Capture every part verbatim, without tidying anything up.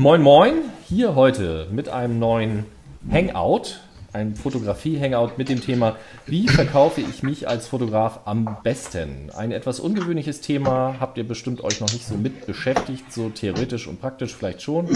Moin Moin, hier heute mit einem neuen Hangout, einem Fotografie-Hangout mit dem Thema, wie verkaufe ich mich als Fotograf am besten? Ein etwas ungewöhnliches Thema, habt ihr bestimmt euch noch nicht so mit beschäftigt, so theoretisch und praktisch vielleicht schon,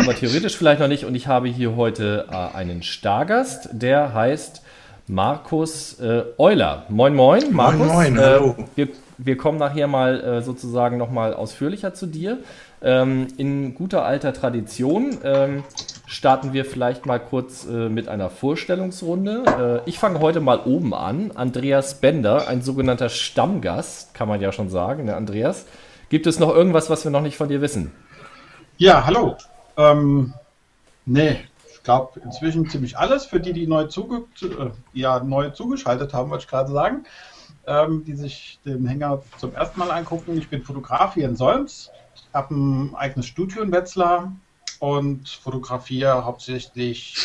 aber theoretisch vielleicht noch nicht. Und ich habe hier heute äh, einen Stargast, der heißt Markus äh, Euler. Moin Moin, Markus. Moin Moin, hallo. Äh, wir, wir kommen nachher mal äh, sozusagen nochmal ausführlicher zu dir. Ähm, in guter alter Tradition ähm, starten wir vielleicht mal kurz äh, mit einer Vorstellungsrunde. Äh, ich fange heute mal oben an. Andreas Bender, ein sogenannter Stammgast, kann man ja schon sagen, ne, Andreas? Gibt es noch irgendwas, was wir noch nicht von dir wissen? Ja, hallo. Ähm, nee, ich glaube inzwischen ziemlich alles. Für die, die neu, zuge äh, ja, neu zugeschaltet haben, wollte ich gerade sagen, ähm, die sich den Hangout zum ersten Mal angucken. Ich bin Fotograf hier in Solms. Habe ein eigenes Studio in Wetzlar und fotografiere hauptsächlich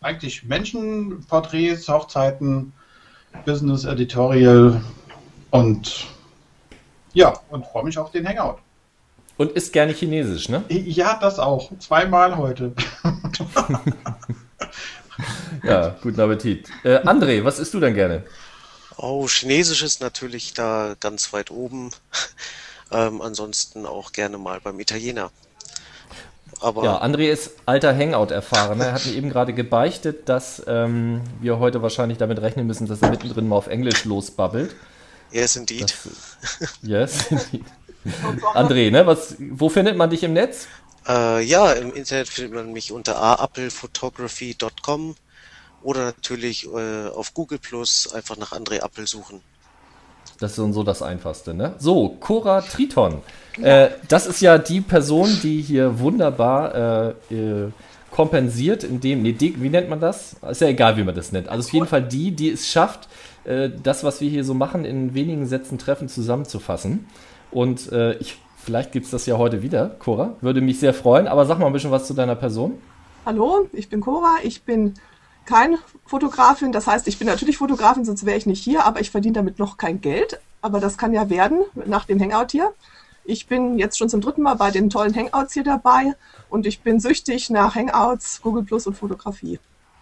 eigentlich Menschenporträts, Hochzeiten, Business, Editorial und ja, und freue mich auf den Hangout. Und isst gerne Chinesisch, ne? Ja, das auch. Zweimal heute. Ja, guten Appetit. Äh, André, was isst du denn gerne? Oh, Chinesisch ist natürlich da ganz weit oben. Ähm, ansonsten auch gerne mal beim Italiener. Aber ja, André ist alter Hangout-Erfahrener. Er hat mir eben gerade gebeichtet, dass ähm, wir heute wahrscheinlich damit rechnen müssen, dass er mittendrin mal auf Englisch losbabbelt. Yes, indeed. Das, yes, indeed. André, ne, was, wo findet man dich im Netz? Äh, ja, im Internet findet man mich unter a apple photography punkt com oder natürlich äh, auf Google Plus, einfach nach André Appel suchen. Das ist so das Einfachste, ne? So, Cora Triton. Äh, das ist ja die Person, die hier wunderbar äh, äh, kompensiert, indem, nee, die, wie nennt man das? Ist ja egal, wie man das nennt. Also auf jeden Fall die, die es schafft, äh, das, was wir hier so machen, in wenigen Sätzen treffen, zusammenzufassen. Und äh, ich, vielleicht gibt es das ja heute wieder, Cora. Würde mich sehr freuen, aber sag mal ein bisschen was zu deiner Person. Hallo, ich bin Cora, ich bin... keine Fotografin, das heißt, ich bin natürlich Fotografin, sonst wäre ich nicht hier, aber ich verdiene damit noch kein Geld, aber das kann ja werden nach dem Hangout hier. Ich bin jetzt schon zum dritten Mal bei den tollen Hangouts hier dabei und ich bin süchtig nach Hangouts, Google Plus und Fotografie,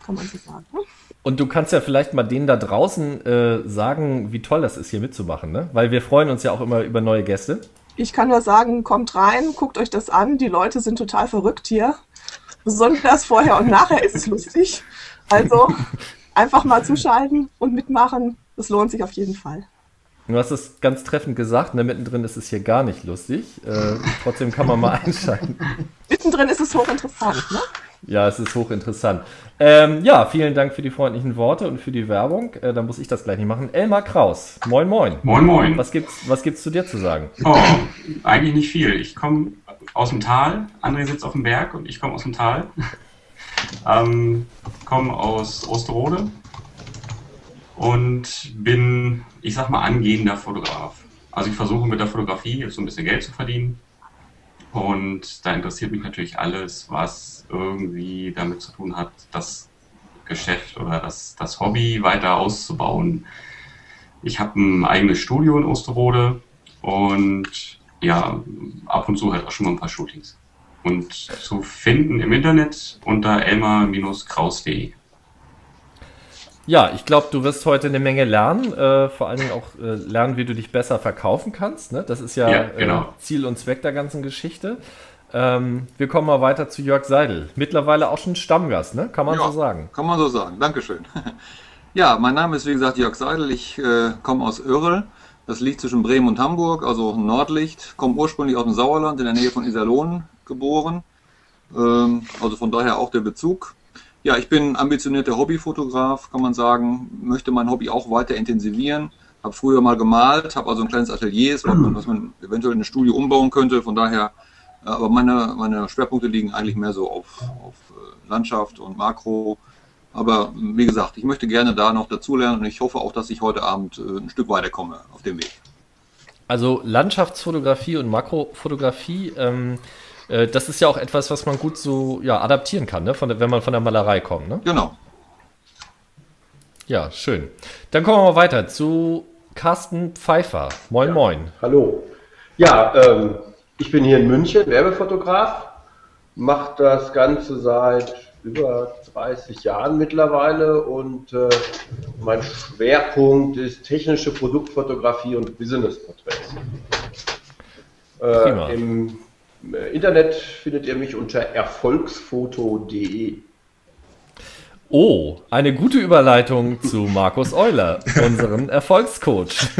kann man so sagen. Ne? Und du kannst ja vielleicht mal denen da draußen äh, sagen, wie toll das ist, hier mitzumachen, ne? Weil wir freuen uns ja auch immer über neue Gäste. Ich kann nur sagen, kommt rein, guckt euch das an, die Leute sind total verrückt hier, besonders vorher und nachher ist es lustig. Also einfach mal zuschalten und mitmachen, das lohnt sich auf jeden Fall. Du hast es ganz treffend gesagt, ne? Mittendrin ist es hier gar nicht lustig, äh, trotzdem kann man mal einschalten. Mittendrin ist es hochinteressant, ne? Ja, es ist hochinteressant. Ähm, ja, vielen Dank für die freundlichen Worte und für die Werbung, äh, dann muss ich das gleich nicht machen. Elmar Kraus, moin moin. Moin moin. Was gibt's, was gibt's zu dir zu sagen? Oh, eigentlich nicht viel, ich komme aus dem Tal, André sitzt auf dem Berg und ich komme aus dem Tal. Ähm, komme aus Osterode und bin, ich sag mal, angehender Fotograf. Also ich versuche mit der Fotografie so ein bisschen Geld zu verdienen und da interessiert mich natürlich alles, was irgendwie damit zu tun hat, das Geschäft oder das, das Hobby weiter auszubauen. Ich habe ein eigenes Studio in Osterode und ja, ab und zu halt auch schon mal ein paar Shootings. Und zu finden im Internet unter elmar Bindestrich kraus punkt de. Ja, ich glaube, du wirst heute eine Menge lernen, äh, vor allen Dingen auch äh, lernen, wie du dich besser verkaufen kannst, ne? Das ist ja, ja genau. äh, Ziel und Zweck der ganzen Geschichte. Ähm, wir kommen mal weiter zu Jörg Seidel. Mittlerweile auch schon Stammgast, ne? Kann man ja, so sagen. Kann man so sagen, Dankeschön. Ja, mein Name ist wie gesagt Jörg Seidel, ich äh, komme aus Oerl. Das liegt zwischen Bremen und Hamburg, also Nordlicht. Komme ursprünglich aus dem Sauerland, in der Nähe von Iserlohn geboren. Also von daher auch der Bezug. Ja, ich bin ambitionierter Hobbyfotograf, kann man sagen. Möchte mein Hobby auch weiter intensivieren. Habe früher mal gemalt, habe also ein kleines Atelier, was man eventuell in ein Studio umbauen könnte. Von daher, aber meine, meine Schwerpunkte liegen eigentlich mehr so auf, auf Landschaft und Makro. Aber wie gesagt, ich möchte gerne da noch dazulernen und ich hoffe auch, dass ich heute Abend ein Stück weiterkomme auf dem Weg. Also Landschaftsfotografie und Makrofotografie, ähm, äh, das ist ja auch etwas, was man gut so ja, adaptieren kann, ne? Von der, wenn man von der Malerei kommt. Ne? Genau. Ja, schön. Dann kommen wir mal weiter zu Carsten Pfeiffer. Moin, ja. Moin. Hallo. Ja, ähm, ich bin hier in München, Werbefotograf. macht das Ganze seit über dreißig Jahren mittlerweile und äh, mein Schwerpunkt ist technische Produktfotografie und Businessporträts. Äh, Im Internet findet ihr mich unter erfolgsfoto punkt de. Oh, eine gute Überleitung zu Markus Euler, unserem Erfolgscoach.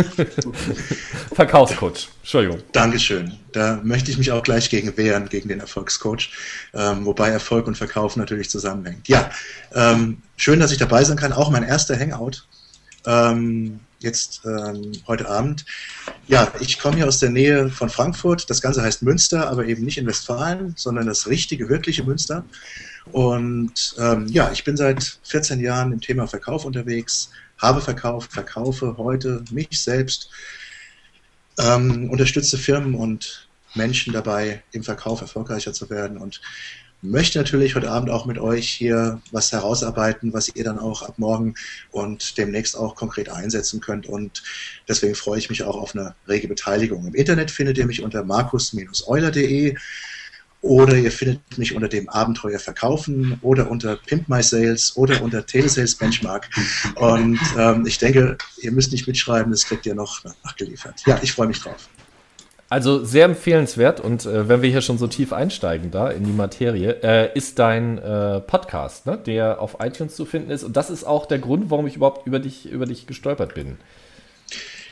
Verkaufscoach, Entschuldigung. Dankeschön. Da möchte ich mich auch gleich gegen wehren, gegen den Erfolgscoach, ähm, wobei Erfolg und Verkauf natürlich zusammenhängt. Ja, ähm, schön, dass ich dabei sein kann. Auch mein erster Hangout ähm, jetzt ähm, heute Abend. Ja, ich komme hier aus der Nähe von Frankfurt. Das Ganze heißt Münster, aber eben nicht in Westfalen, sondern das richtige, wirkliche Münster. Und ähm, ja, ich bin seit vierzehn Jahren im Thema Verkauf unterwegs, habe verkauft, verkaufe heute mich selbst, ähm, unterstütze Firmen und Menschen dabei, im Verkauf erfolgreicher zu werden und möchte natürlich heute Abend auch mit euch hier was herausarbeiten, was ihr dann auch ab morgen und demnächst auch konkret einsetzen könnt, und deswegen freue ich mich auch auf eine rege Beteiligung. Im Internet findet ihr mich unter markus Bindestrich euler punkt de. Oder ihr findet mich unter dem Abenteuer Verkaufen oder unter Pimp My Sales oder unter Telesales Benchmark. Und ähm, ich denke, ihr müsst nicht mitschreiben, das kriegt ihr noch nachgeliefert. Ja, ich freue mich drauf. Also sehr empfehlenswert, und äh, wenn wir hier schon so tief einsteigen da in die Materie, äh, ist dein äh, Podcast, ne, der auf iTunes zu finden ist. Und das ist auch der Grund, warum ich überhaupt über dich, über dich gestolpert bin.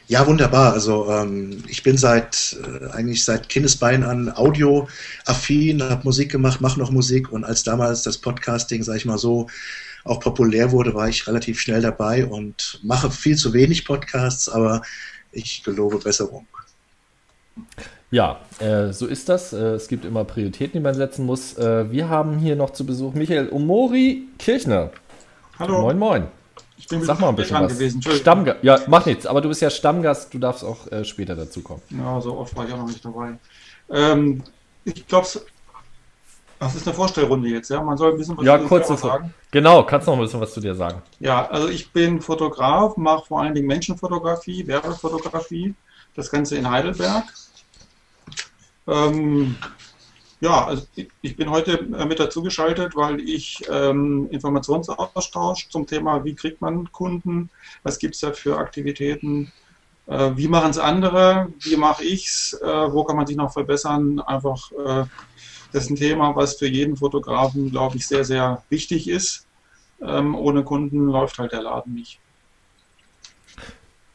Ja, wunderbar. Also ähm, ich bin seit äh, eigentlich seit Kindesbeinen an audioaffin, habe Musik gemacht, mache noch Musik, und als damals das Podcasting, sage ich mal so, auch populär wurde, war ich relativ schnell dabei und mache viel zu wenig Podcasts, aber ich gelobe Besserung. Ja, äh, so ist das. Äh, es gibt immer Prioritäten, die man setzen muss. Äh, wir haben hier noch zu Besuch Michael Umori Kirchner. Hallo. Moin, moin. Ich bin Sag mal ein bisschen was. Gewesen. Stammgast. Ja, mach nichts, aber du bist ja Stammgast, du darfst auch äh, später dazukommen. Ja, so oft war ich auch noch nicht dabei. Ähm, ich glaube, das ist eine Vorstellrunde jetzt, ja? Man soll ein bisschen was ja, zu kurz dir sagen. Genau, kannst noch ein bisschen was zu dir sagen. Ja, also ich bin Fotograf, mache vor allen Dingen Menschenfotografie, Werbefotografie, das Ganze in Heidelberg. Ähm, ja, also ich bin heute mit dazu geschaltet, weil ich ähm, Informationsaustausch zum Thema, wie kriegt man Kunden, was gibt es da für Aktivitäten, äh, wie machen es andere, wie mache ich es, äh, wo kann man sich noch verbessern, einfach äh, das ist ein Thema, was für jeden Fotografen, glaube ich, sehr, sehr wichtig ist. Ähm, ohne Kunden läuft halt der Laden nicht.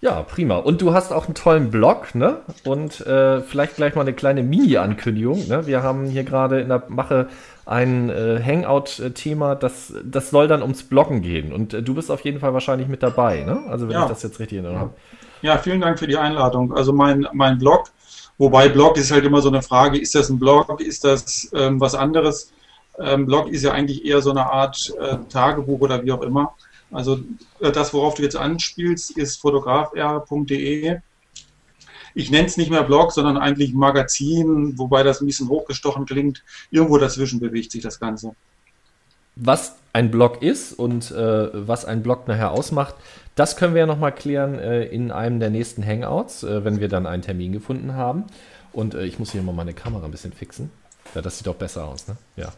Ja, prima. Und du hast auch einen tollen Blog, ne? Und äh, vielleicht gleich mal eine kleine Mini-Ankündigung, ne? Wir haben hier gerade in der Mache ein äh, Hangout-Thema, das, das soll dann ums Bloggen gehen. Und äh, du bist auf jeden Fall wahrscheinlich mit dabei, ne? Also wenn ja. ich das jetzt richtig erinnere. Ja, vielen Dank für die Einladung. Also mein, mein Blog, wobei Blog ist halt immer so eine Frage, ist das ein Blog, ist das ähm, was anderes? Ähm, Blog ist ja eigentlich eher so eine Art äh, Tagebuch oder wie auch immer. Also das, worauf du jetzt anspielst, ist fotograf r punkt de. Ich nenne es nicht mehr Blog, sondern eigentlich Magazin, wobei das ein bisschen hochgestochen klingt. Irgendwo dazwischen bewegt sich das Ganze. Was ein Blog ist und äh, was ein Blog nachher ausmacht, das können wir ja nochmal klären äh, in einem der nächsten Hangouts, äh, wenn wir dann einen Termin gefunden haben. Und äh, ich muss hier mal meine Kamera ein bisschen fixen. Ja, das sieht doch besser aus, ne? Ja.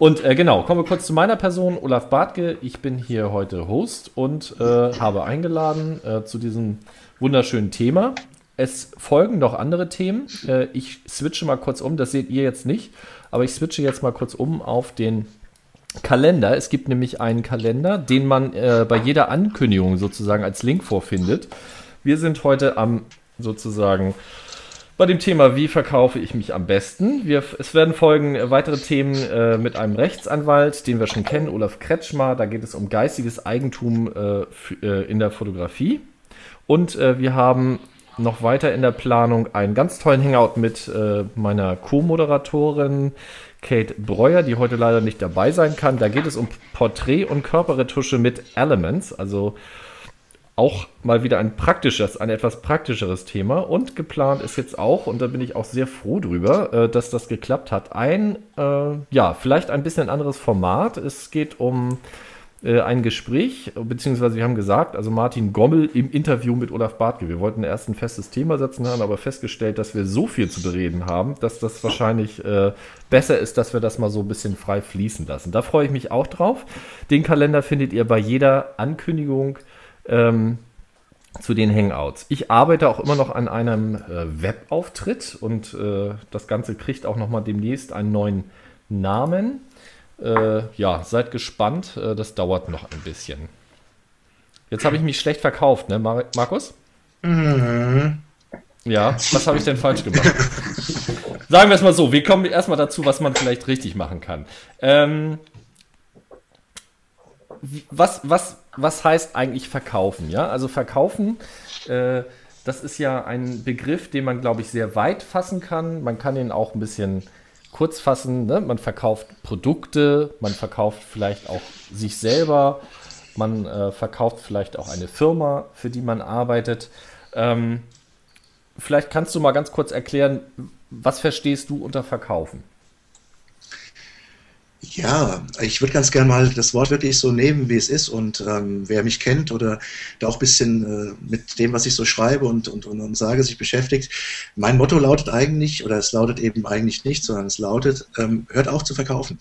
Und äh, genau, kommen wir kurz zu meiner Person, Olaf Bartke. Ich bin hier heute Host und äh, habe eingeladen äh, zu diesem wunderschönen Thema. Es folgen noch andere Themen. Äh, ich switche mal kurz um, das seht ihr jetzt nicht, aber ich switche jetzt mal kurz um auf den Kalender. Es gibt nämlich einen Kalender, den man äh, bei jeder Ankündigung sozusagen als Link vorfindet. Wir sind heute am sozusagen... bei dem Thema, wie verkaufe ich mich am besten? Wir, es werden folgen weitere Themen äh, mit einem Rechtsanwalt, den wir schon kennen, Olaf Kretschmer. Da geht es um geistiges Eigentum äh, f- äh, in der Fotografie. Und äh, wir haben noch weiter in der Planung einen ganz tollen Hangout mit äh, meiner Co-Moderatorin Kate Breuer, die heute leider nicht dabei sein kann. Da geht es um Porträt- und Körperretusche mit Elements, also auch mal wieder ein praktisches, ein etwas praktischeres Thema, und geplant ist jetzt auch, und da bin ich auch sehr froh drüber, dass das geklappt hat, ein, äh, ja, vielleicht ein bisschen anderes Format. Es geht um äh, ein Gespräch, beziehungsweise wir haben gesagt, also Martin Gommel im Interview mit Olaf Bartke. Wir wollten erst ein festes Thema setzen, haben aber festgestellt, dass wir so viel zu bereden haben, dass das wahrscheinlich äh, besser ist, dass wir das mal so ein bisschen frei fließen lassen. Da freue ich mich auch drauf. Den Kalender findet ihr bei jeder Ankündigung ähm, zu den Hangouts. Ich arbeite auch immer noch an einem äh, Webauftritt und äh, das Ganze kriegt auch nochmal demnächst einen neuen Namen. Äh, ja, seid gespannt, äh, das dauert noch ein bisschen. Jetzt habe ich mich schlecht verkauft, ne, Mar- Markus? Mhm. Ja, was habe ich denn falsch gemacht? Sagen wir es mal so, wir kommen erstmal dazu, was man vielleicht richtig machen kann. Ähm, was, was, was heißt eigentlich verkaufen? Ja, also verkaufen, äh, das ist ja ein Begriff, den man, glaube ich, sehr weit fassen kann. Man kann ihn auch ein bisschen kurz fassen, ne? Man verkauft Produkte, man verkauft vielleicht auch sich selber, man äh, verkauft vielleicht auch eine Firma, für die man arbeitet. Ähm, vielleicht kannst du mal ganz kurz erklären, was verstehst du unter Verkaufen? Ja, ich würde ganz gerne mal das Wort wirklich so nehmen, wie es ist, und ähm, wer mich kennt oder da auch ein bisschen äh, mit dem, was ich so schreibe und, und, und, und sage, sich beschäftigt. Mein Motto lautet eigentlich, oder es lautet eben eigentlich nicht, sondern es lautet, ähm, hört auf zu verkaufen.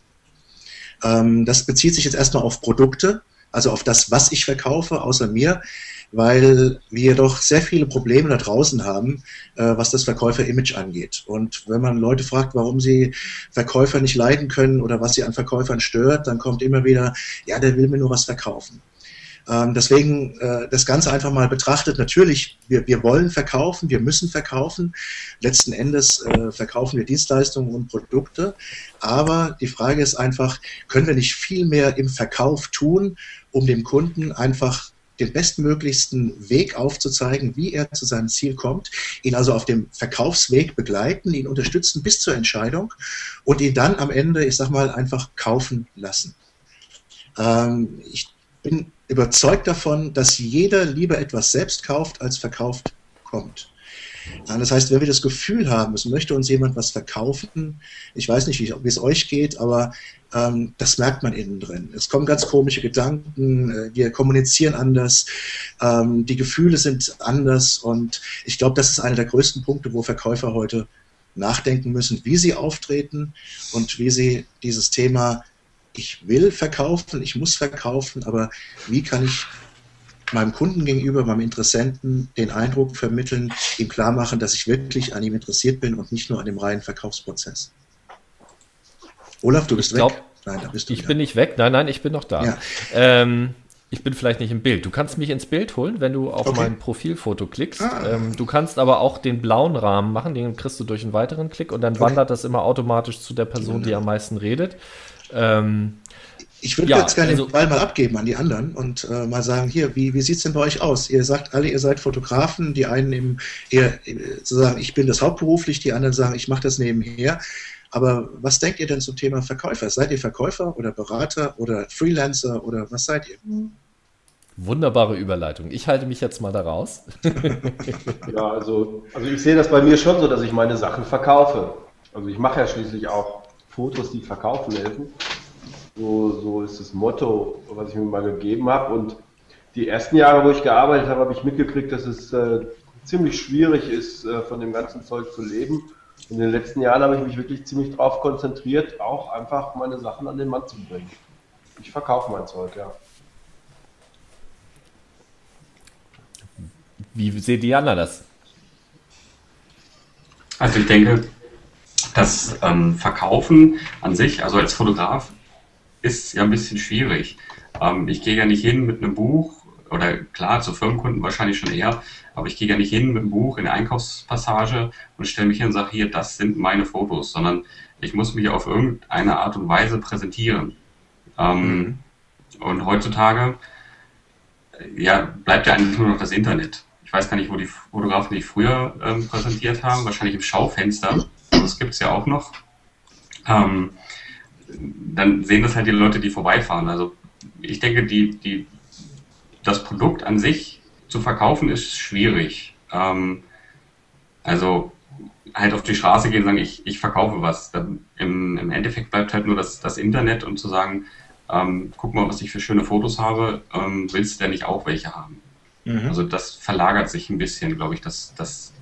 Ähm, das bezieht sich jetzt erstmal auf Produkte, also auf das, was ich verkaufe, außer mir, weil wir doch sehr viele Probleme da draußen haben, äh, was das Verkäufer-Image angeht. Und wenn man Leute fragt, warum sie Verkäufer nicht leiden können oder was sie an Verkäufern stört, dann kommt immer wieder, ja, der will mir nur was verkaufen. Ähm, deswegen äh, das Ganze einfach mal betrachtet. Natürlich, wir, wir wollen verkaufen, wir müssen verkaufen. Letzten Endes äh, verkaufen wir Dienstleistungen und Produkte. Aber die Frage ist einfach, können wir nicht viel mehr im Verkauf tun, um dem Kunden einfach den bestmöglichsten Weg aufzuzeigen, wie er zu seinem Ziel kommt, ihn also auf dem Verkaufsweg begleiten, ihn unterstützen bis zur Entscheidung und ihn dann am Ende, ich sag mal, einfach kaufen lassen. Ähm, ich bin überzeugt davon, dass jeder lieber etwas selbst kauft, als verkauft kommt. Das heißt, wenn wir das Gefühl haben, es möchte uns jemand was verkaufen, ich weiß nicht, wie es euch geht, aber ähm, das merkt man innen drin. Es kommen ganz komische Gedanken, wir kommunizieren anders, ähm, die Gefühle sind anders und ich glaube, das ist einer der größten Punkte, wo Verkäufer heute nachdenken müssen, wie sie auftreten und wie sie dieses Thema, ich will verkaufen, ich muss verkaufen, aber wie kann ich meinem Kunden gegenüber, meinem Interessenten den Eindruck vermitteln, ihm klar machen, dass ich wirklich an ihm interessiert bin und nicht nur an dem reinen Verkaufsprozess. Olaf, du bist ich glaub, weg. Nein, da bist du. Ich wieder. Bin nicht weg. Nein, nein, ich bin noch da. Ja. Ähm, ich bin vielleicht nicht im Bild. Du kannst mich ins Bild holen, wenn du auf okay. mein Profilfoto klickst. Ah. Ähm, du kannst aber auch den blauen Rahmen machen, den kriegst du durch einen weiteren Klick und dann okay. wandert das immer automatisch zu der Person, genau. die am meisten redet. Ähm, Ich würde ja, jetzt gerne also, den Ball mal abgeben an die anderen und äh, mal sagen, hier, wie, wie sieht es denn bei euch aus? Ihr sagt alle, ihr seid Fotografen, die einen eben eher zu sagen, ich bin das hauptberuflich, die anderen sagen, ich mache das nebenher. Aber was denkt ihr denn zum Thema Verkäufer? Seid ihr Verkäufer oder Berater oder Freelancer oder was seid ihr? Wunderbare Überleitung. Ich halte mich jetzt mal da raus. Ja, also, also ich sehe das bei mir schon so, dass ich meine Sachen verkaufe. Also ich mache ja schließlich auch Fotos, die verkaufen helfen. So, so ist das Motto, was ich mir mal gegeben habe. Und die ersten Jahre, wo ich gearbeitet habe, habe ich mitgekriegt, dass es äh, ziemlich schwierig ist, äh, von dem ganzen Zeug zu leben. In den letzten Jahren habe ich mich wirklich ziemlich darauf konzentriert, auch einfach meine Sachen an den Mann zu bringen. Ich verkaufe mein Zeug, ja. Wie seht Diana das? Also ich denke, das ähm, Verkaufen an sich, also als Fotograf, ist ja ein bisschen schwierig. Ähm, ich gehe ja nicht hin mit einem Buch, oder klar, zu Firmenkunden wahrscheinlich schon eher, aber ich gehe ja nicht hin mit einem Buch in der Einkaufspassage und stelle mich hin und sage, hier, das sind meine Fotos, sondern ich muss mich auf irgendeine Art und Weise präsentieren. Ähm, und heutzutage ja, bleibt ja eigentlich nur noch das Internet. Ich weiß gar nicht, wo die Fotografen sich früher ähm, präsentiert haben, wahrscheinlich im Schaufenster, das gibt es ja auch noch. Ähm, dann sehen das halt die Leute, die vorbeifahren. Also ich denke, die, die, das Produkt an sich zu verkaufen ist schwierig. Ähm, also halt auf die Straße gehen und sagen, ich, ich verkaufe was. Dann im, im Endeffekt bleibt halt nur das, das Internet, um zu sagen, ähm, guck mal, was ich für schöne Fotos habe, ähm, willst du denn nicht auch welche haben? Mhm. Also das verlagert sich ein bisschen, glaube ich, das, das,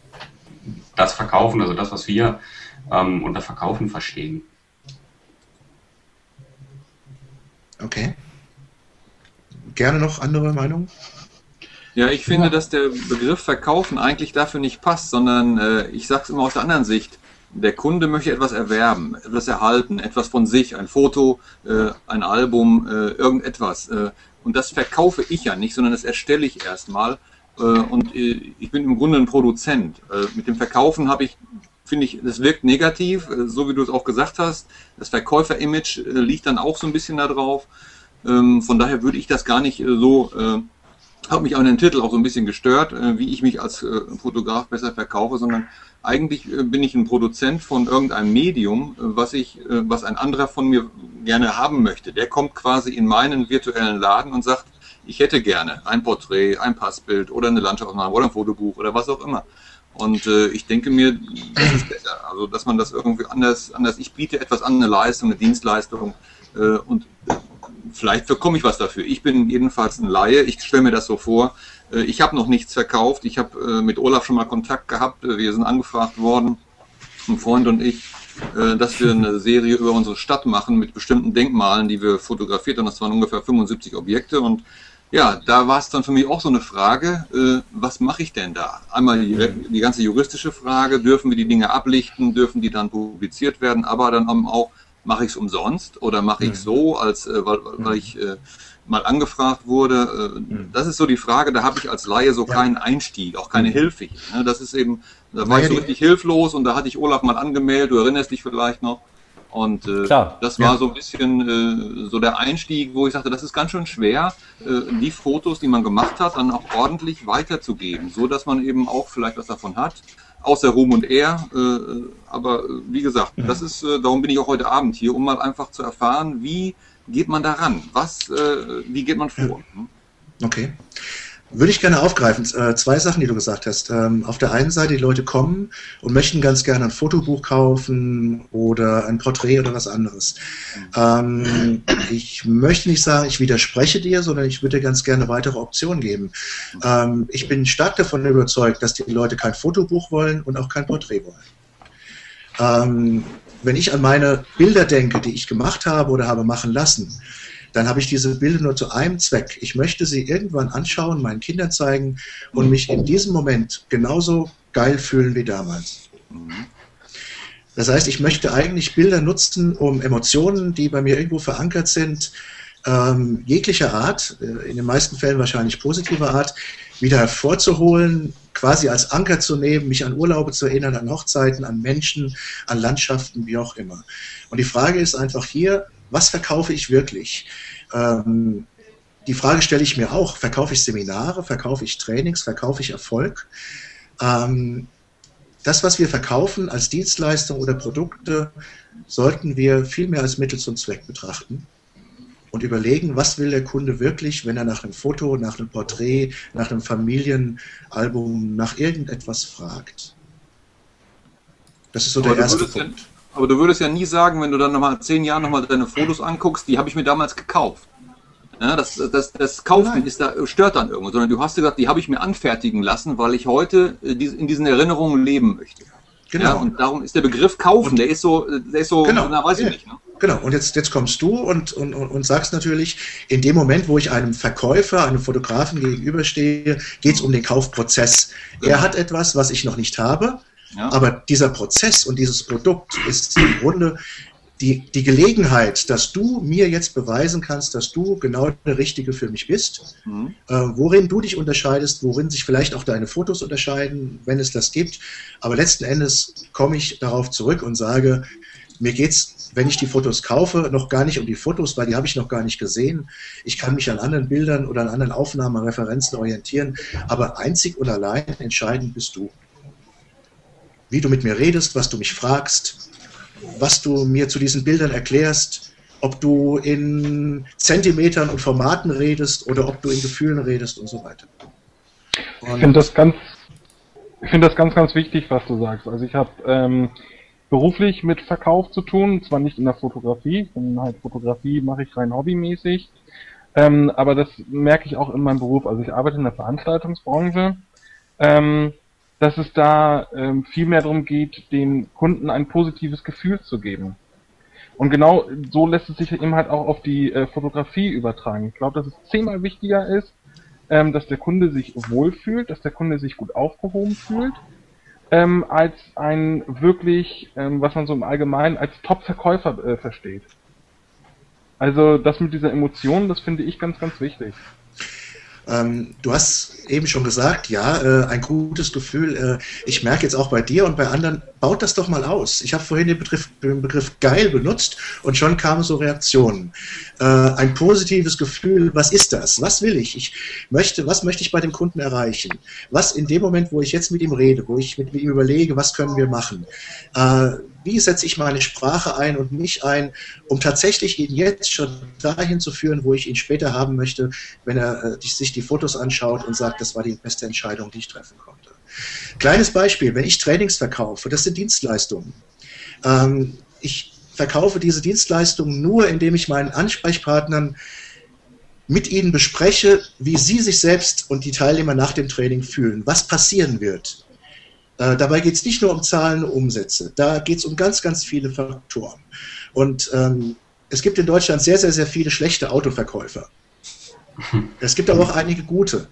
das Verkaufen, also das, was wir ähm, unter Verkaufen verstehen. Okay. Gerne noch andere Meinungen? Ja, ich finde, dass der Begriff Verkaufen eigentlich dafür nicht passt, sondern äh, ich sage es immer aus der anderen Sicht. Der Kunde möchte etwas erwerben, etwas erhalten, etwas von sich, ein Foto, äh, ein Album, äh, irgendetwas. Äh, und das verkaufe ich ja nicht, sondern das erstelle ich erstmal. Äh, und äh, ich bin im Grunde ein Produzent. Äh, mit dem Verkaufen habe ich, finde ich, das wirkt negativ, äh, so wie du es auch gesagt hast. Das Verkäufer-Image äh, liegt dann auch so ein bisschen da drauf. Ähm, von daher würde ich das gar nicht äh, so... Äh, hat mich an den Titel auch so ein bisschen gestört, wie ich mich als Fotograf besser verkaufe, sondern eigentlich bin ich ein Produzent von irgendeinem Medium, was ich, was ein anderer von mir gerne haben möchte. Der kommt quasi in meinen virtuellen Laden und sagt, ich hätte gerne ein Porträt, ein Passbild oder eine Landschaftsaufnahme oder ein Fotobuch oder was auch immer. Und ich denke mir, das ist besser, also dass man das irgendwie anders, anders, ich biete etwas an, eine Leistung, eine Dienstleistung und vielleicht bekomme ich was dafür. Ich bin jedenfalls ein Laie, ich stelle mir das so vor. Ich habe noch nichts verkauft, ich habe mit Olaf schon mal Kontakt gehabt, wir sind angefragt worden, ein Freund und ich, dass wir eine Serie über unsere Stadt machen mit bestimmten Denkmalen, die wir fotografiert haben. Das waren ungefähr fünfundsiebzig Objekte und ja, da war es dann für mich auch so eine Frage, was mache ich denn da? Einmal die, die ganze juristische Frage, dürfen wir die Dinge ablichten, dürfen die dann publiziert werden, aber dann haben auch, mache ich es umsonst oder mache ich es so, als äh, weil, weil ich äh, mal angefragt wurde? Äh, das ist so die Frage, da habe ich als Laie so keinen Einstieg, auch keine Hilfe. Ne? Das ist eben, da war ich so richtig hilflos und da hatte ich Olaf mal angemeldet, du erinnerst dich vielleicht noch. Und äh, das war so ein bisschen äh, so der Einstieg, wo ich sagte, das ist ganz schön schwer, äh, die Fotos, die man gemacht hat, dann auch ordentlich weiterzugeben, so dass man eben auch vielleicht was davon hat. Außer Ruhm und Ehr, äh, aber wie gesagt, das ist, äh, darum bin ich auch heute Abend hier, um mal einfach zu erfahren, wie geht man daran, was, äh, wie geht man vor? Hm? Okay, würde ich gerne aufgreifen, äh, zwei Sachen, die du gesagt hast. Ähm, auf der einen Seite, die Leute kommen und möchten ganz gerne ein Fotobuch kaufen oder ein Porträt oder was anderes. Ähm, ich möchte nicht sagen, ich widerspreche dir, sondern ich würde ganz gerne weitere Optionen geben. Ähm, ich bin stark davon überzeugt, dass die Leute kein Fotobuch wollen und auch kein Porträt wollen. Ähm, wenn ich an meine Bilder denke, die ich gemacht habe oder habe machen lassen, dann habe ich diese Bilder nur zu einem Zweck. Ich möchte sie irgendwann anschauen, meinen Kindern zeigen und mich in diesem Moment genauso geil fühlen wie damals. Das heißt, ich möchte eigentlich Bilder nutzen, um Emotionen, die bei mir irgendwo verankert sind, ähm, jeglicher Art, in den meisten Fällen wahrscheinlich positiver Art, wieder hervorzuholen, quasi als Anker zu nehmen, mich an Urlaube zu erinnern, an Hochzeiten, an Menschen, an Landschaften, wie auch immer. Und die Frage ist einfach hier, was verkaufe ich wirklich? Ähm, die Frage stelle ich mir auch. Verkaufe ich Seminare? Verkaufe ich Trainings? Verkaufe ich Erfolg? Ähm, das, was wir verkaufen als Dienstleistung oder Produkte, sollten wir vielmehr als Mittel zum Zweck betrachten und überlegen, was will der Kunde wirklich, wenn er nach einem Foto, nach einem Porträt, nach einem Familienalbum, nach irgendetwas fragt. Das ist so der erste Punkt. Aber du würdest ja nie sagen, wenn du dann nochmal in zehn Jahren nochmal deine Fotos anguckst, die habe ich mir damals gekauft. Ja, das, das, das Kaufen ist da, stört dann irgendwo, sondern du hast gesagt, die habe ich mir anfertigen lassen, weil ich heute in diesen Erinnerungen leben möchte. Genau. Ja, und darum ist der Begriff Kaufen, und der ist so, der ist so, genau. Na, weiß ich ja. nicht. Ne? Genau, und jetzt, jetzt kommst du und, und, und sagst natürlich, in dem Moment, wo ich einem Verkäufer, einem Fotografen gegenüberstehe, geht es um den Kaufprozess. Genau. Er hat etwas, was ich noch nicht habe. Ja. Aber dieser Prozess und dieses Produkt ist im Grunde die, die Gelegenheit, dass du mir jetzt beweisen kannst, dass du genau der Richtige für mich bist, mhm. äh, worin du dich unterscheidest, worin sich vielleicht auch deine Fotos unterscheiden, wenn es das gibt. Aber letzten Endes komme ich darauf zurück und sage, mir geht es, wenn ich die Fotos kaufe, noch gar nicht um die Fotos, weil die habe ich noch gar nicht gesehen. Ich kann mich an anderen Bildern oder an anderen Aufnahmen, Referenzen orientieren, aber einzig und allein entscheidend bist du. Wie du mit mir redest, was du mich fragst, was du mir zu diesen Bildern erklärst, ob du in Zentimetern und Formaten redest oder ob du in Gefühlen redest und so weiter. Und ich finde das ganz, ich finde das ganz, ganz wichtig, was du sagst. Also ich habe ähm, beruflich mit Verkauf zu tun, zwar nicht in der Fotografie, denn halt Fotografie mache ich rein hobbymäßig, ähm, aber das merke ich auch in meinem Beruf, also ich arbeite in der Veranstaltungsbranche, ähm, dass es da ähm, viel mehr darum geht, dem Kunden ein positives Gefühl zu geben. Und genau so lässt es sich eben halt auch auf die äh, Fotografie übertragen. Ich glaube, dass es zehnmal wichtiger ist, ähm, dass der Kunde sich wohlfühlt, dass der Kunde sich gut aufgehoben fühlt, Ähm, als ein wirklich, ähm, was man so im Allgemeinen als Top-Verkäufer äh, versteht. Also das mit dieser Emotion, das finde ich ganz, ganz wichtig. Ähm, du hast eben schon gesagt, ja, äh, ein gutes Gefühl. Äh, ich merke jetzt auch bei dir und bei anderen, baut das doch mal aus. Ich habe vorhin den Begriff, den Begriff geil benutzt und schon kamen so Reaktionen. Äh, ein positives Gefühl, was ist das? Was will ich? Ich möchte, was möchte ich bei dem Kunden erreichen? Was in dem Moment, wo ich jetzt mit ihm rede, wo ich mit ihm überlege, was können wir machen? Äh, wie setze ich meine Sprache ein und mich ein, um tatsächlich ihn jetzt schon dahin zu führen, wo ich ihn später haben möchte, wenn er äh, sich die Fotos anschaut und sagt, das war die beste Entscheidung, die ich treffen konnte. Kleines Beispiel, wenn ich Trainings verkaufe, das sind Dienstleistungen. Ähm, ich verkaufe diese Dienstleistungen nur, indem ich meinen Ansprechpartnern mit ihnen bespreche, wie sie sich selbst und die Teilnehmer nach dem Training fühlen, was passieren wird. Äh, dabei geht es nicht nur um Zahlen und Umsätze, da geht es um ganz, ganz viele Faktoren. Und ähm, es gibt in Deutschland sehr, sehr, sehr viele schlechte Autoverkäufer. Es gibt aber auch einige gute.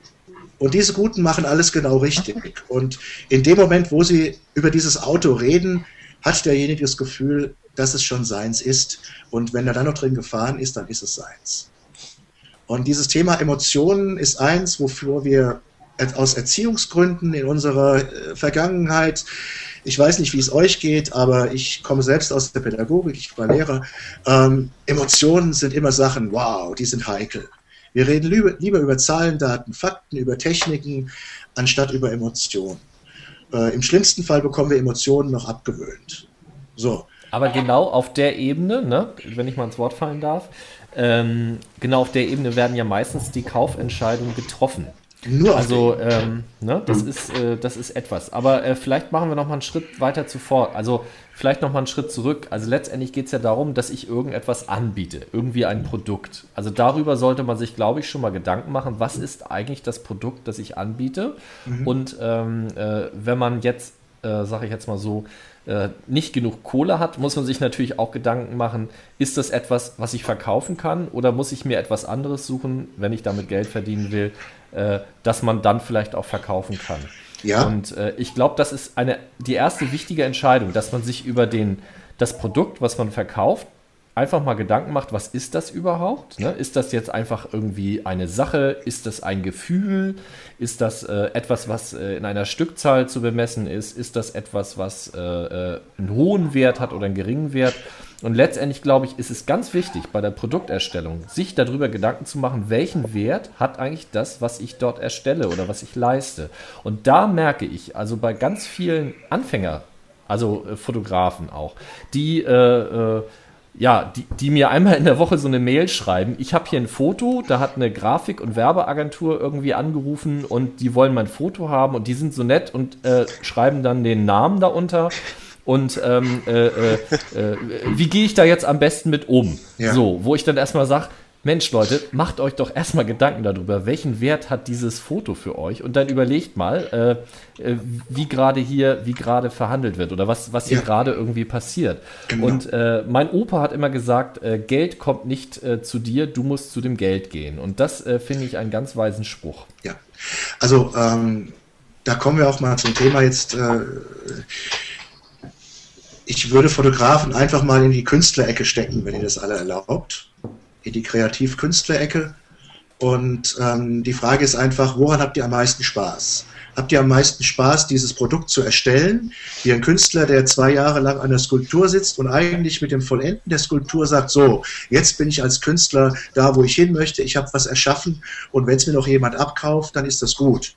Und diese Guten machen alles genau richtig. Und in dem Moment, wo sie über dieses Auto reden, hat derjenige das Gefühl, dass es schon seins ist. Und wenn er dann noch drin gefahren ist, dann ist es seins. Und dieses Thema Emotionen ist eins, wofür wir aus Erziehungsgründen in unserer Vergangenheit, ich weiß nicht, wie es euch geht, aber ich komme selbst aus der Pädagogik, ich war Lehrer, ähm, Emotionen sind immer Sachen, wow, die sind heikel. Wir reden lieber über Zahlen, Daten, Fakten, über Techniken, anstatt über Emotionen. Äh, im schlimmsten Fall bekommen wir Emotionen noch abgewöhnt. So. Aber genau auf der Ebene, ne, wenn ich mal ins Wort fallen darf, ähm, genau auf der Ebene werden ja meistens die Kaufentscheidungen getroffen. Nur also, ähm, ne, das, ist, äh, das ist etwas. Aber äh, vielleicht machen wir nochmal einen Schritt weiter zuvor. Also vielleicht nochmal einen Schritt zurück. Also letztendlich geht es ja darum, dass ich irgendetwas anbiete, irgendwie ein Produkt. Also darüber sollte man sich, glaube ich, schon mal Gedanken machen, was ist eigentlich das Produkt, das ich anbiete. Mhm. Und ähm, äh, wenn man jetzt, äh, sage ich jetzt mal so, äh, nicht genug Kohle hat, muss man sich natürlich auch Gedanken machen, ist das etwas, was ich verkaufen kann oder muss ich mir etwas anderes suchen, wenn ich damit Geld verdienen will, dass man dann vielleicht auch verkaufen kann. Ja. Und äh, ich glaube, das ist eine, die erste wichtige Entscheidung, dass man sich über den, das Produkt, was man verkauft, einfach mal Gedanken macht, was ist das überhaupt? Ne? Ist das jetzt einfach irgendwie eine Sache? Ist das ein Gefühl? Ist das äh, etwas, was äh, in einer Stückzahl zu bemessen ist? Ist das etwas, was äh, einen hohen Wert hat oder einen geringen Wert? Und letztendlich, glaube ich, ist es ganz wichtig, bei der Produkterstellung sich darüber Gedanken zu machen, welchen Wert hat eigentlich das, was ich dort erstelle oder was ich leiste. Und da merke ich, also bei ganz vielen Anfängern, also äh, Fotografen auch, die, äh, äh, ja, die, die mir einmal in der Woche so eine Mail schreiben, ich habe hier ein Foto, da hat eine Grafik- und Werbeagentur irgendwie angerufen und die wollen mein Foto haben und die sind so nett und äh, schreiben dann den Namen darunter. Und ähm, äh, äh, äh, wie gehe ich da jetzt am besten mit um? Ja. So, wo ich dann erstmal sage, Mensch Leute, macht euch doch erstmal Gedanken darüber, welchen Wert hat dieses Foto für euch? Und dann überlegt mal, äh, wie gerade hier, wie gerade verhandelt wird oder was, was hier ja. gerade irgendwie passiert. Genau. Und äh, mein Opa hat immer gesagt, äh, Geld kommt nicht äh, zu dir, du musst zu dem Geld gehen. Und das äh, finde ich einen ganz weisen Spruch. Ja, also ähm, da kommen wir auch mal zum Thema jetzt. Äh, Ich würde Fotografen einfach mal in die Künstlerecke stecken, wenn ihr das alle erlaubt, in die Kreativ-Künstlerecke. Und ähm, die Frage ist einfach, woran habt ihr am meisten Spaß? Habt ihr am meisten Spaß, dieses Produkt zu erstellen? Wie ein Künstler, der zwei Jahre lang an der Skulptur sitzt und eigentlich mit dem Vollenden der Skulptur sagt, so, jetzt bin ich als Künstler da, wo ich hin möchte, ich habe was erschaffen und wenn es mir noch jemand abkauft, dann ist das gut.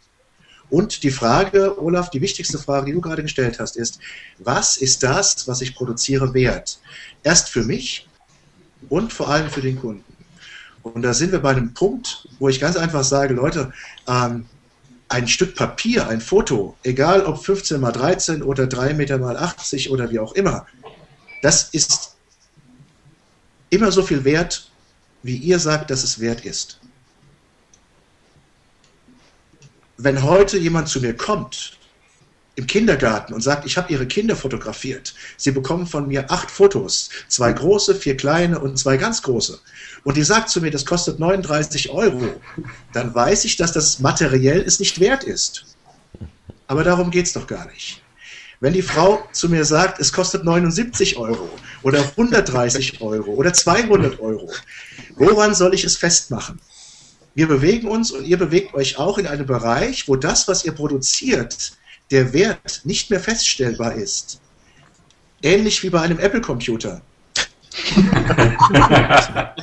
Und die Frage, Olaf, die wichtigste Frage, die du gerade gestellt hast, ist, was ist das, was ich produziere, wert? Erst für mich und vor allem für den Kunden. Und da sind wir bei einem Punkt, wo ich ganz einfach sage, Leute, ähm, ein Stück Papier, ein Foto, egal ob fünfzehn mal dreizehn oder drei Meter mal achtzig oder wie auch immer, das ist immer so viel wert, wie ihr sagt, dass es wert ist. Wenn heute jemand zu mir kommt, im Kindergarten, und sagt, ich habe Ihre Kinder fotografiert, Sie bekommen von mir acht Fotos, zwei große, vier kleine und zwei ganz große, und die sagt zu mir, das kostet neununddreißig Euro, dann weiß ich, dass das materiell es nicht wert ist. Aber darum geht es doch gar nicht. Wenn die Frau zu mir sagt, es kostet neunundsiebzig Euro oder hundertdreißig Euro oder zweihundert Euro, woran soll ich es festmachen? Wir bewegen uns und ihr bewegt euch auch in einem Bereich, wo das, was ihr produziert, der Wert nicht mehr feststellbar ist. Ähnlich wie bei einem Apple-Computer. Ja,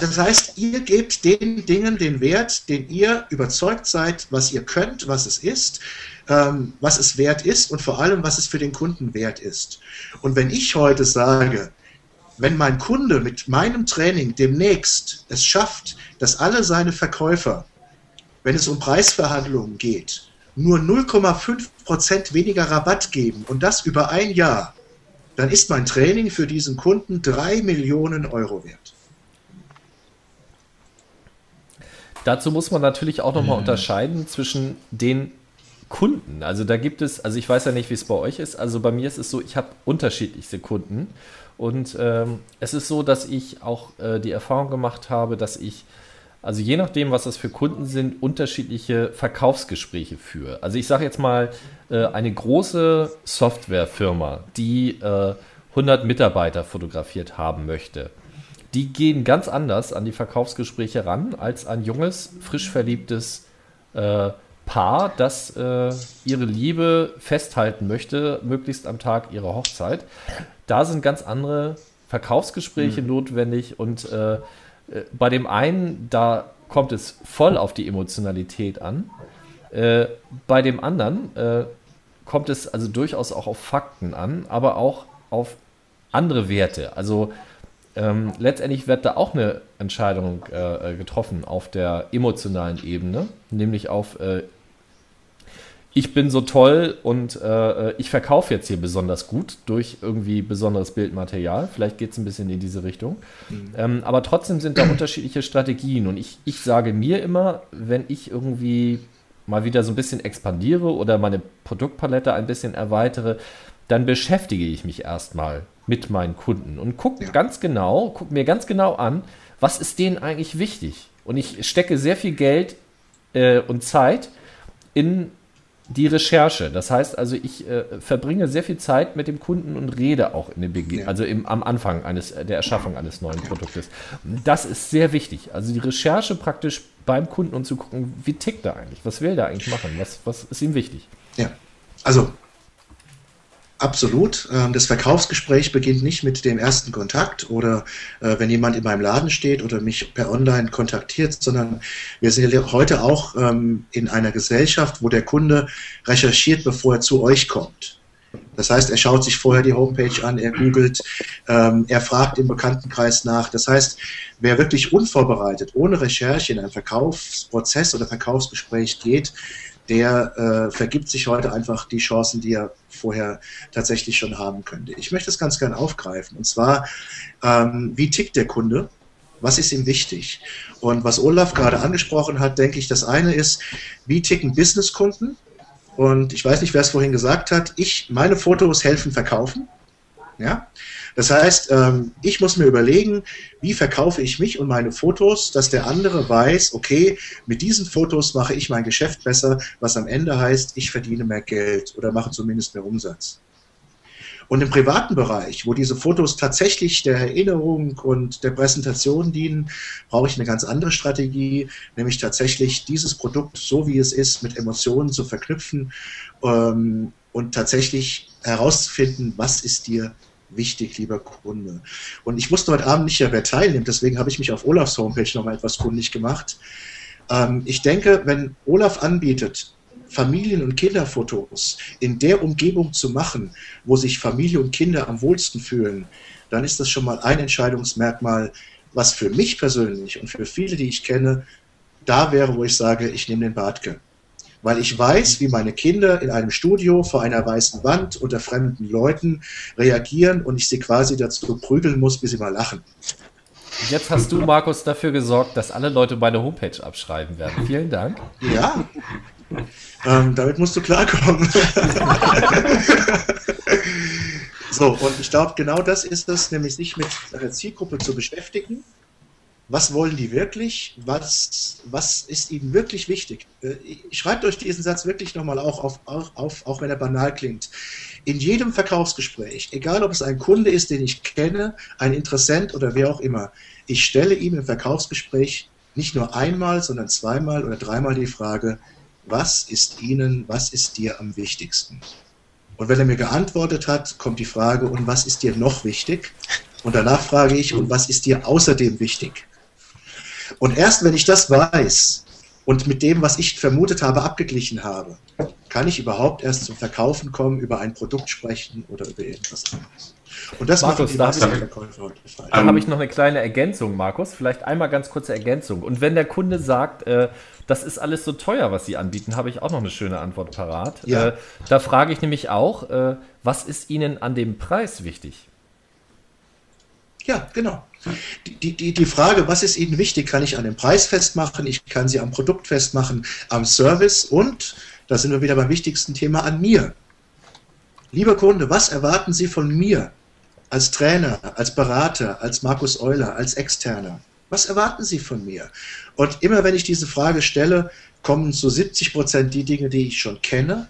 das heißt, ihr gebt den Dingen den Wert, den ihr überzeugt seid, was ihr könnt, was es ist, ähm, was es wert ist und vor allem, was es für den Kunden wert ist. Und wenn ich heute sage, wenn mein Kunde mit meinem Training demnächst es schafft, dass alle seine Verkäufer, wenn es um Preisverhandlungen geht, nur null Komma fünf Prozent weniger Rabatt geben und das über ein Jahr, dann ist mein Training für diesen Kunden drei Millionen Euro wert. Dazu muss man natürlich auch nochmal unterscheiden zwischen den Kunden. Also da gibt es, also ich weiß ja nicht, wie es bei euch ist, also bei mir ist es so, ich habe unterschiedlichste Kunden und ähm, es ist so, dass ich auch äh, die Erfahrung gemacht habe, dass ich also je nachdem, was das für Kunden sind, unterschiedliche Verkaufsgespräche führe. Also ich sage jetzt mal, eine große Softwarefirma, die hundert Mitarbeiter fotografiert haben möchte, die gehen ganz anders an die Verkaufsgespräche ran, als ein junges, frisch verliebtes Paar, das ihre Liebe festhalten möchte, möglichst am Tag ihrer Hochzeit. Da sind ganz andere Verkaufsgespräche mhm. notwendig und bei dem einen, da kommt es voll auf die Emotionalität an. Äh, bei dem anderen äh, kommt es also durchaus auch auf Fakten an, aber auch auf andere Werte. Also ähm, letztendlich wird da auch eine Entscheidung äh, getroffen auf der emotionalen Ebene, nämlich auf äh, ich bin so toll und äh, ich verkaufe jetzt hier besonders gut durch irgendwie besonderes Bildmaterial. Vielleicht geht es ein bisschen in diese Richtung. Mhm. Ähm, aber trotzdem sind da unterschiedliche Strategien. Und ich, ich sage mir immer, wenn ich irgendwie mal wieder so ein bisschen expandiere oder meine Produktpalette ein bisschen erweitere, dann beschäftige ich mich erstmal mit meinen Kunden und gucke ja. ganz genau, gucke mir ganz genau an, was ist denen eigentlich wichtig. Und ich stecke sehr viel Geld äh, und Zeit in die Recherche, das heißt also, ich äh, verbringe sehr viel Zeit mit dem Kunden und rede auch in dem Bege ja. also im, am Anfang eines, der Erschaffung eines neuen ja. Produktes. Das ist sehr wichtig. Also die Recherche praktisch beim Kunden und zu gucken, wie tickt er eigentlich, was will er eigentlich machen, was, was ist ihm wichtig. Ja, also absolut. Das Verkaufsgespräch beginnt nicht mit dem ersten Kontakt oder wenn jemand in meinem Laden steht oder mich per Online kontaktiert, sondern wir sind ja heute auch in einer Gesellschaft, wo der Kunde recherchiert, bevor er zu euch kommt. Das heißt, er schaut sich vorher die Homepage an, er googelt, er fragt im Bekanntenkreis nach. Das heißt, wer wirklich unvorbereitet, ohne Recherche in einen Verkaufsprozess oder Verkaufsgespräch geht, der äh, vergibt sich heute einfach die Chancen, die er vorher tatsächlich schon haben könnte. Ich möchte es ganz gern aufgreifen. Und zwar, ähm, wie tickt der Kunde? Was ist ihm wichtig? Und was Olaf gerade angesprochen hat, denke ich, das eine ist, wie ticken Businesskunden? Und ich weiß nicht, wer es vorhin gesagt hat, ich, meine Fotos helfen verkaufen. Ja? Das heißt, ähm, ich muss mir überlegen, wie verkaufe ich mich und meine Fotos, dass der andere weiß, okay, mit diesen Fotos mache ich mein Geschäft besser, was am Ende heißt, ich verdiene mehr Geld oder mache zumindest mehr Umsatz. Und im privaten Bereich, wo diese Fotos tatsächlich der Erinnerung und der Präsentation dienen, brauche ich eine ganz andere Strategie, nämlich tatsächlich dieses Produkt, so wie es ist, mit Emotionen zu verknüpfen, ähm, und tatsächlich herauszufinden, was ist dir wichtig, lieber Kunde. Und ich wusste heute Abend nicht, wer teilnimmt, deswegen habe ich mich auf Olafs Homepage nochmal etwas kundig gemacht. Ähm, ich denke, wenn Olaf anbietet, Familien- und Kinderfotos in der Umgebung zu machen, wo sich Familie und Kinder am wohlsten fühlen, dann ist das schon mal ein Entscheidungsmerkmal, was für mich persönlich und für viele, die ich kenne, da wäre, wo ich sage, ich nehme den Bartke. weil ich weiß, wie meine Kinder in einem Studio vor einer weißen Wand unter fremden Leuten reagieren und ich sie quasi dazu prügeln muss, bis sie mal lachen. Jetzt hast du, Markus, dafür gesorgt, dass alle Leute meine Homepage abschreiben werden. Vielen Dank. Ja, ähm, damit musst du klarkommen. So, und ich glaube, genau das ist es, nämlich sich mit der Zielgruppe zu beschäftigen. Was wollen die wirklich? Was, was ist ihnen wirklich wichtig? Schreibt euch diesen Satz wirklich nochmal auch auf, auch auf, auch wenn er banal klingt. In jedem Verkaufsgespräch, egal ob es ein Kunde ist, den ich kenne, ein Interessent oder wer auch immer, ich stelle ihm im Verkaufsgespräch nicht nur einmal, sondern zweimal oder dreimal die Frage, was ist Ihnen, was ist dir am wichtigsten? Und wenn er mir geantwortet hat, kommt die Frage, und was ist dir noch wichtig? Und danach frage ich, und was ist dir außerdem wichtig? Und erst wenn ich das weiß und mit dem, was ich vermutet habe, abgeglichen habe, kann ich überhaupt erst zum Verkaufen kommen, über ein Produkt sprechen oder über irgendwas anderes. Und das macht die Masse der Verkäufer heute frei. Dann habe ich noch eine kleine Ergänzung, Markus. Vielleicht einmal ganz kurze Ergänzung. Und wenn der Kunde sagt, äh, das ist alles so teuer, was Sie anbieten, habe ich auch noch eine schöne Antwort parat. Ja. Äh, da frage ich nämlich auch, äh, was ist Ihnen an dem Preis wichtig? Ja, genau. Die, die, die Frage, was ist Ihnen wichtig, kann ich an dem Preis festmachen, ich kann sie am Produkt festmachen, am Service und, da sind wir wieder beim wichtigsten Thema, an mir. Lieber Kunde, was erwarten Sie von mir als Trainer, als Berater, als Markus Euler, als Externer? Was erwarten Sie von mir? Und immer wenn ich diese Frage stelle, kommen zu siebzig Prozent die Dinge, die ich schon kenne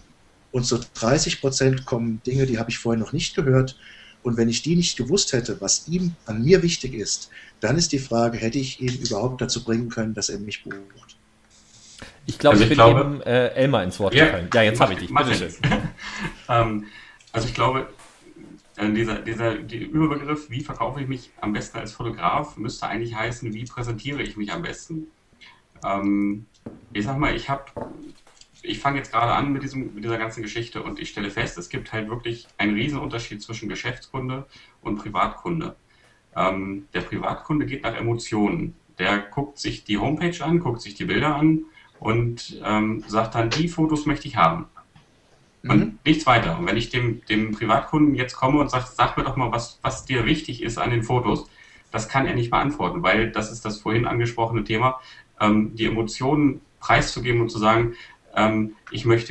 und zu dreißig Prozent kommen Dinge, die habe ich vorher noch nicht gehört. Und wenn ich die nicht gewusst hätte, was ihm an mir wichtig ist, dann ist die Frage, hätte ich ihn überhaupt dazu bringen können, dass er mich bucht? Ich glaube, also ich, ich bin glaube, eben äh, Elmar ins Wort gefallen. Ja, ja, jetzt habe ich dich. Bitte schön. ähm, also ich glaube, dieser, dieser die Überbegriff, wie verkaufe ich mich am besten als Fotograf, müsste eigentlich heißen, wie präsentiere ich mich am besten? Ähm, ich sag mal, ich habe... Ich fange jetzt gerade an mit, diesem, mit dieser ganzen Geschichte und ich stelle fest, es gibt halt wirklich einen riesen Unterschied zwischen Geschäftskunde und Privatkunde. Ähm, der Privatkunde geht nach Emotionen. Der guckt sich die Homepage an, guckt sich die Bilder an und ähm, sagt dann, die Fotos möchte ich haben. Mhm. Und nichts weiter. Und wenn ich dem, dem Privatkunden jetzt komme und sage, sag mir doch mal, was, was dir wichtig ist an den Fotos, das kann er nicht beantworten, weil das ist das vorhin angesprochene Thema, ähm, die Emotionen preiszugeben und zu sagen, ich möchte